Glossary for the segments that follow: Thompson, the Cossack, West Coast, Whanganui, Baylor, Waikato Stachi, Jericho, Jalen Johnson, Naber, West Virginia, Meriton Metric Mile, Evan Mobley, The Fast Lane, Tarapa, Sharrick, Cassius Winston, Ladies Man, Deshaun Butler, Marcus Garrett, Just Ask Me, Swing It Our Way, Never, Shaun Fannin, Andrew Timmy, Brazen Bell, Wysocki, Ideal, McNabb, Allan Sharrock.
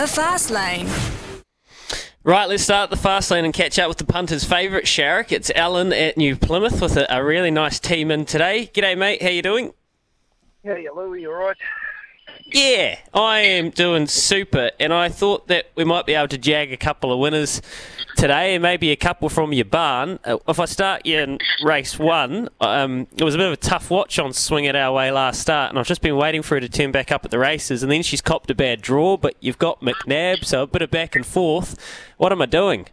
The Fast Lane. Right, let's start the Fast Lane and catch up with the punters' favourite, Sharrick. It's Alan at New Plymouth with a really nice team in today. G'day, mate. How you doing? Yeah, you, Louie. You all right? Yeah, I am doing super, and I thought that we might be able to jag a couple of winners today and maybe a couple from your barn. If I start you in race one, it was a bit of a tough watch on Swing It Our Way last start, and I've just been waiting for her to turn back up at the races, and then she's copped a bad draw, but you've got McNabb, so a bit of back and forth. What am I doing?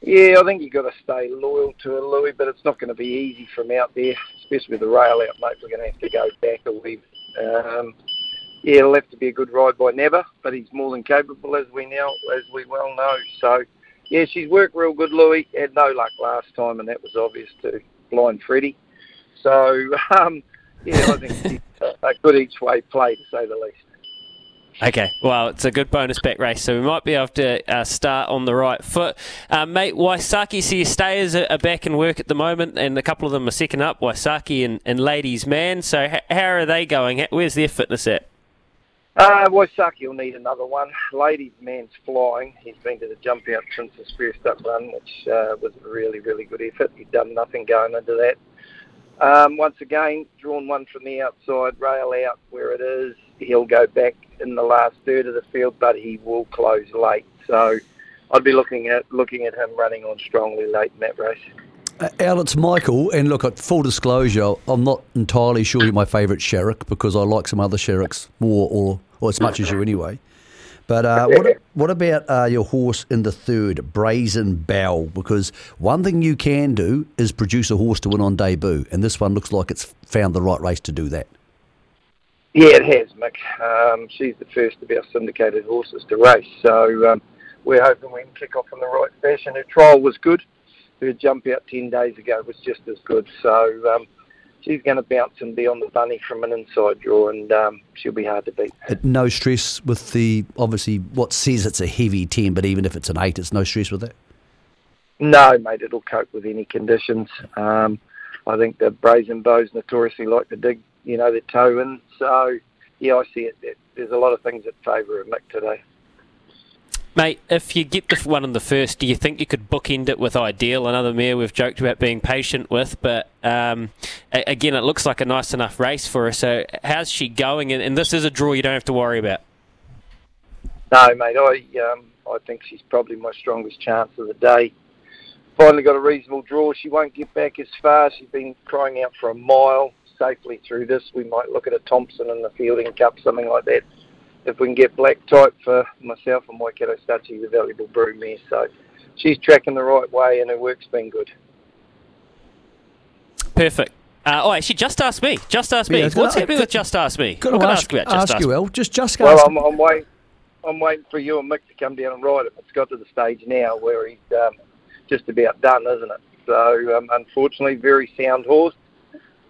Yeah, I think you've got to stay loyal to her, Louis, but it's not going to be easy from out there, especially with the rail out, mate. We're going to have to go back a wee bit. Yeah, it'll have to be a good ride by Naber, but he's more than capable, as we well know. So, yeah, she's worked real good, Louis. Had no luck last time, and that was obvious to blind Freddie. So, yeah, I think she's a good each-way play, to say the least. Okay, well, it's a good bonus back race, so we might be able to start on the right foot. Mate, Wysocki, so your stayers are back in work at the moment, and a couple of them are second up, Wysocki and Ladies Man. So how are they going? Where's their fitness at? Wysocki will need another one. Ladies Man's flying. He's been to the jump out since his first up run, which was a really, really good effort. He'd done nothing going into that. Once again, drawn one from the outside, rail out where it is. He'll go back in the last third of the field, but he will close late. So I'd be looking at him running on strongly late in that race. Al, it's Michael, and look, at full disclosure, I'm not entirely sure you're my favourite Sharrick because I like some other Sharricks more or as much as you anyway. But what about your horse in the third, Brazen Bell? Because one thing you can do is produce a horse to win on debut, and this one looks like it's found the right race to do that. Yeah, it has, Mick. She's the first of our syndicated horses to race, so we're hoping we can kick off in the right fashion. Her trial was good. Her jump out 10 days ago was just as good, so she's going to bounce and be on the bunny from an inside draw, and she'll be hard to beat. No stress with the, obviously, what says it's a heavy 10, but even if it's an 8, it's no stress with that? No, mate, it'll cope with any conditions. I think the Brazen Bows notoriously like to dig, their toe in, so, yeah, I see it. There's a lot of things that favour her, Mick, today. Mate, if you get the one in the first, do you think you could bookend it with Ideal, another mare we've joked about being patient with, but again, it looks like a nice enough race for her, so how's she going? And this is a draw you don't have to worry about. No, mate, I think she's probably my strongest chance of the day. Finally got a reasonable draw. She won't get back as far. She's been crying out for a mile safely through this. We might look at a Thompson in the Fielding Cup, something like that. If we can get black type for myself and Waikato Stachi, the valuable brood mare. So she's tracking the right way and her work's been good. Perfect. Actually, Just Ask Me. Yeah, what's happening with Just Ask Me? Got to ask about Just Ask Me. Well, I'm waiting for you and Mick to come down and ride it. It's got to the stage now where he's just about done, isn't it? So, unfortunately, very sound horse.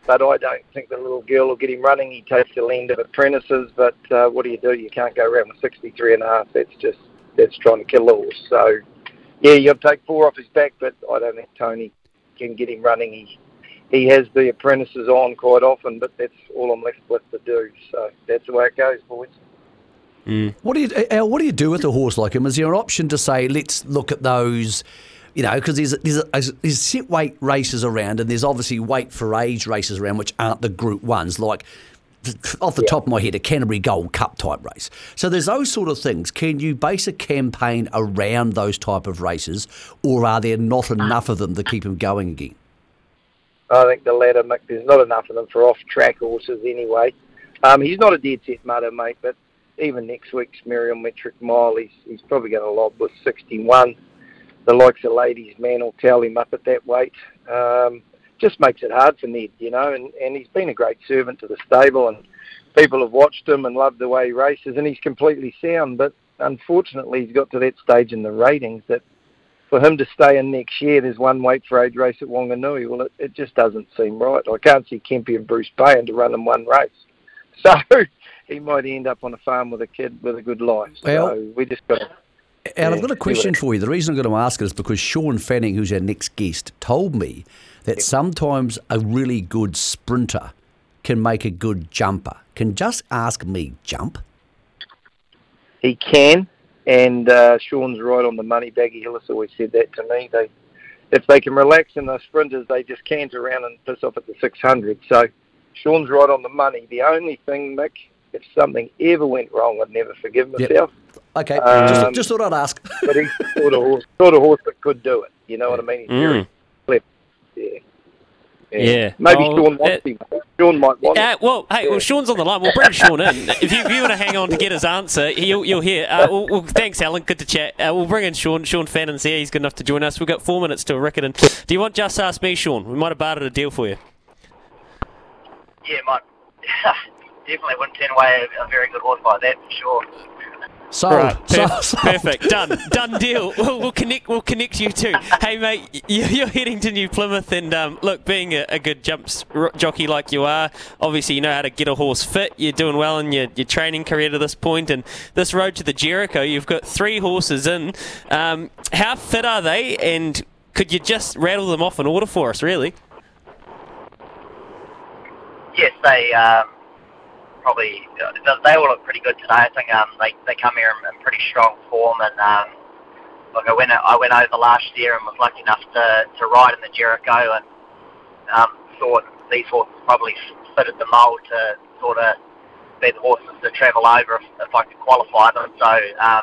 But I don't think the little girl will get him running. He takes the lend of apprentices, but what do? You can't go around with 63 and a half. That's trying to kill all. So, yeah, you'll take 4 off his back, but I don't think Tony can get him running. He has the apprentices on quite often, but that's all I'm left with to do. So that's the way it goes, boys. Mm. What do you do with a horse like him? Is there an option to say, let's look at those... because there's set weight races around, and there's obviously weight for age races around, which aren't the Group 1s, like off the top of my head, a Canterbury Gold Cup type race. So there's those sort of things. Can you base a campaign around those type of races, or are there not enough of them to keep them going again? I think the latter, Mick. There's not enough of them for off-track horses anyway. He's not a dead-set mutter, mate, but even next week's Meriton Metric Mile, he's probably going to lob with 61. The likes of Ladies Man will towel him up at that weight. Just makes it hard for Ned, and he's been a great servant to the stable, and people have watched him and loved the way he races, and he's completely sound, but unfortunately, he's got to that stage in the ratings that for him to stay in next year, there's one weight for age race at Whanganui. Well, it just doesn't seem right. I can't see Kempe and Bruce Bayan to run in one race. So he might end up on a farm with a kid with a good life. So well, we just got to... Al, I've got a question for you. The reason I'm going to ask it is because Shaun Fannin, who's our next guest, told me that sometimes a really good sprinter can make a good jumper. Can Just Ask Me jump? He can, and Sean's right on the money. Baggy Hillis always said that to me. If they can relax in the sprinters, they just canter around and piss off at the 600. So Sean's right on the money. The only thing, Mick, if something ever went wrong, I'd never forgive myself. Yep. Okay, just thought I'd ask. But he's the sort of horse that could do it. You know what I mean? He's very clever. Yeah. Maybe Shaun wants him. Shaun might want him. Well, Sean's on the line. We'll bring Shaun in. If you want to hang on to get his answer, you'll hear. Well, thanks, Alan. Good to chat. We'll bring in Shaun. Shaun Fannin's there. He's good enough to join us. We've got 4 minutes till Rickett. And do you want Just Ask Me, Shaun? We might have bartered a deal for you. Yeah, mate. Definitely wouldn't turn away a very good horse like that, for sure. Sold. Right. Sold. Perfect. Done deal. We'll connect. We'll connect you too. Hey, mate, you're heading to New Plymouth, and look, being a good jump jockey like you are, obviously you know how to get a horse fit. You're doing well in your training career to this point, and this road to the Jericho, you've got 3 horses in. How fit are they? And could you just rattle them off in order for us, really? Yes, they. Probably they all look pretty good today. I think they come here in pretty strong form, and look, I went over last year and was lucky enough to ride in the Jericho, and thought these horses probably fitted the mould to sort of be the horses to travel over if I could qualify them. So I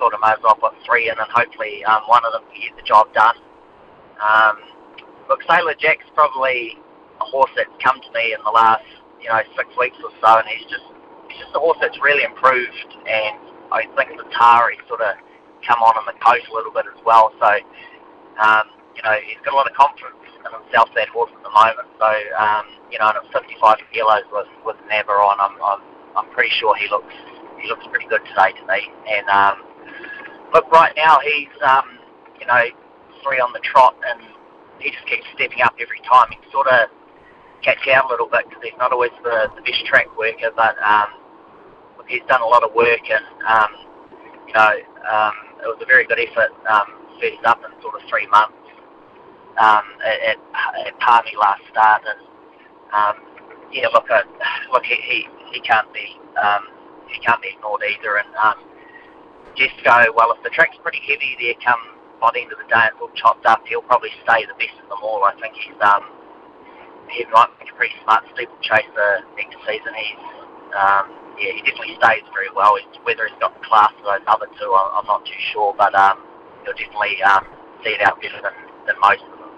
thought I might as well put 3 in, and hopefully one of them can get the job done. Look, Sailor Jack's probably a horse that's come to me in the last 6 weeks or so, and he's just a horse that's really improved, and I think the tar he's sort of come on in the coat a little bit as well, so he's got a lot of confidence in himself, that horse, at the moment. So and at 55 kilos with Naber on, I'm pretty sure he looks pretty good today to me. And look, right now he's 3 on the trot, and he just keeps stepping up every time. He's sort of catch out a little bit because he's not always the best track worker, but he's done a lot of work, and it was a very good effort first up in sort of 3 months at Palmy last start, and he can't be ignored either. And just go well, if the track's pretty heavy there come by the end of the day, it's all chopped up, he'll probably stay the best of them all. I think he's he might be a pretty smart steeplechaser next season. He's, he definitely stays very well. Whether he's got the class of those other 2, I'm not too sure, but he'll definitely see it out better than most of them.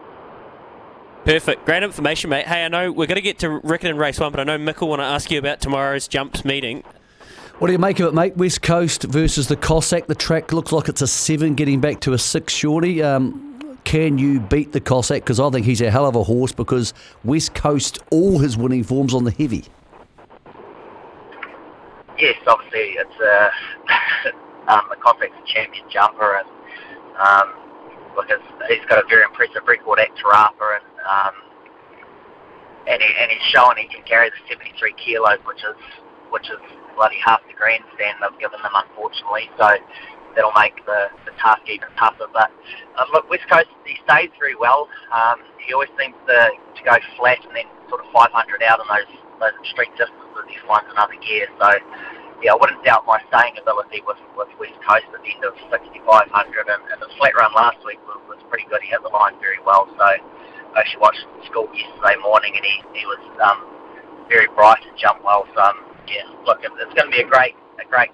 Perfect. Great information, mate. Hey, I know we're going to get to Rickett in race 1, but I know Mick will want to ask you about tomorrow's jumps meeting. What do you make of it, mate? West Coast versus the Cossack. The track looks like it's a 7 getting back to a 6, shorty. Can you beat the Cossack? Because I think he's a hell of a horse, because West Coast, all his winning form's on the heavy. Yes, obviously, it's the Cossack's a champion jumper, and he's got a very impressive record at Tarapa, and he's shown he can carry the 73 kilos, which is bloody half the grandstand they've given them, unfortunately. So that'll make the task even tougher. But look, West Coast, he stays very well. He always seems to go flat, and then sort of 500 out on those extreme distances, he finds another gear. So yeah, I wouldn't doubt my staying ability with West Coast at the end of 6,500, and the flat run last week was pretty good. He had the line very well. So I actually watched school yesterday morning, and he was very bright and jumped well. So look, it's going to be a great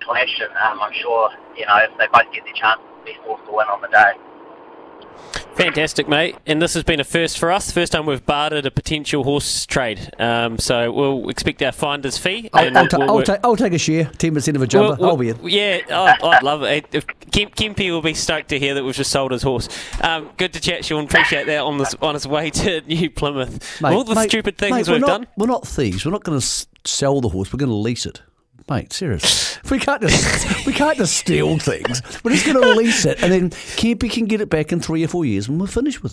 clash, and I'm sure, if they both get their chance, the best horse to win on the day. Fantastic, mate. And this has been a first for us. First time we've bartered a potential horse trade. So we'll expect our finder's fee. I'll take a share, 10% of a jumper. I'll be in. Yeah, I'd love it. Kempe will be stoked to hear that we've just sold his horse. Good to chat, Shaun. Appreciate that on his way to New Plymouth. All the stupid things we've done. We're not thieves. We're not going to sell the horse. We're going to lease it. Mate, seriously, we can't just steal things. We're just going to release it, and then Kempi can get it back in 3 or 4 years when we're finished with it.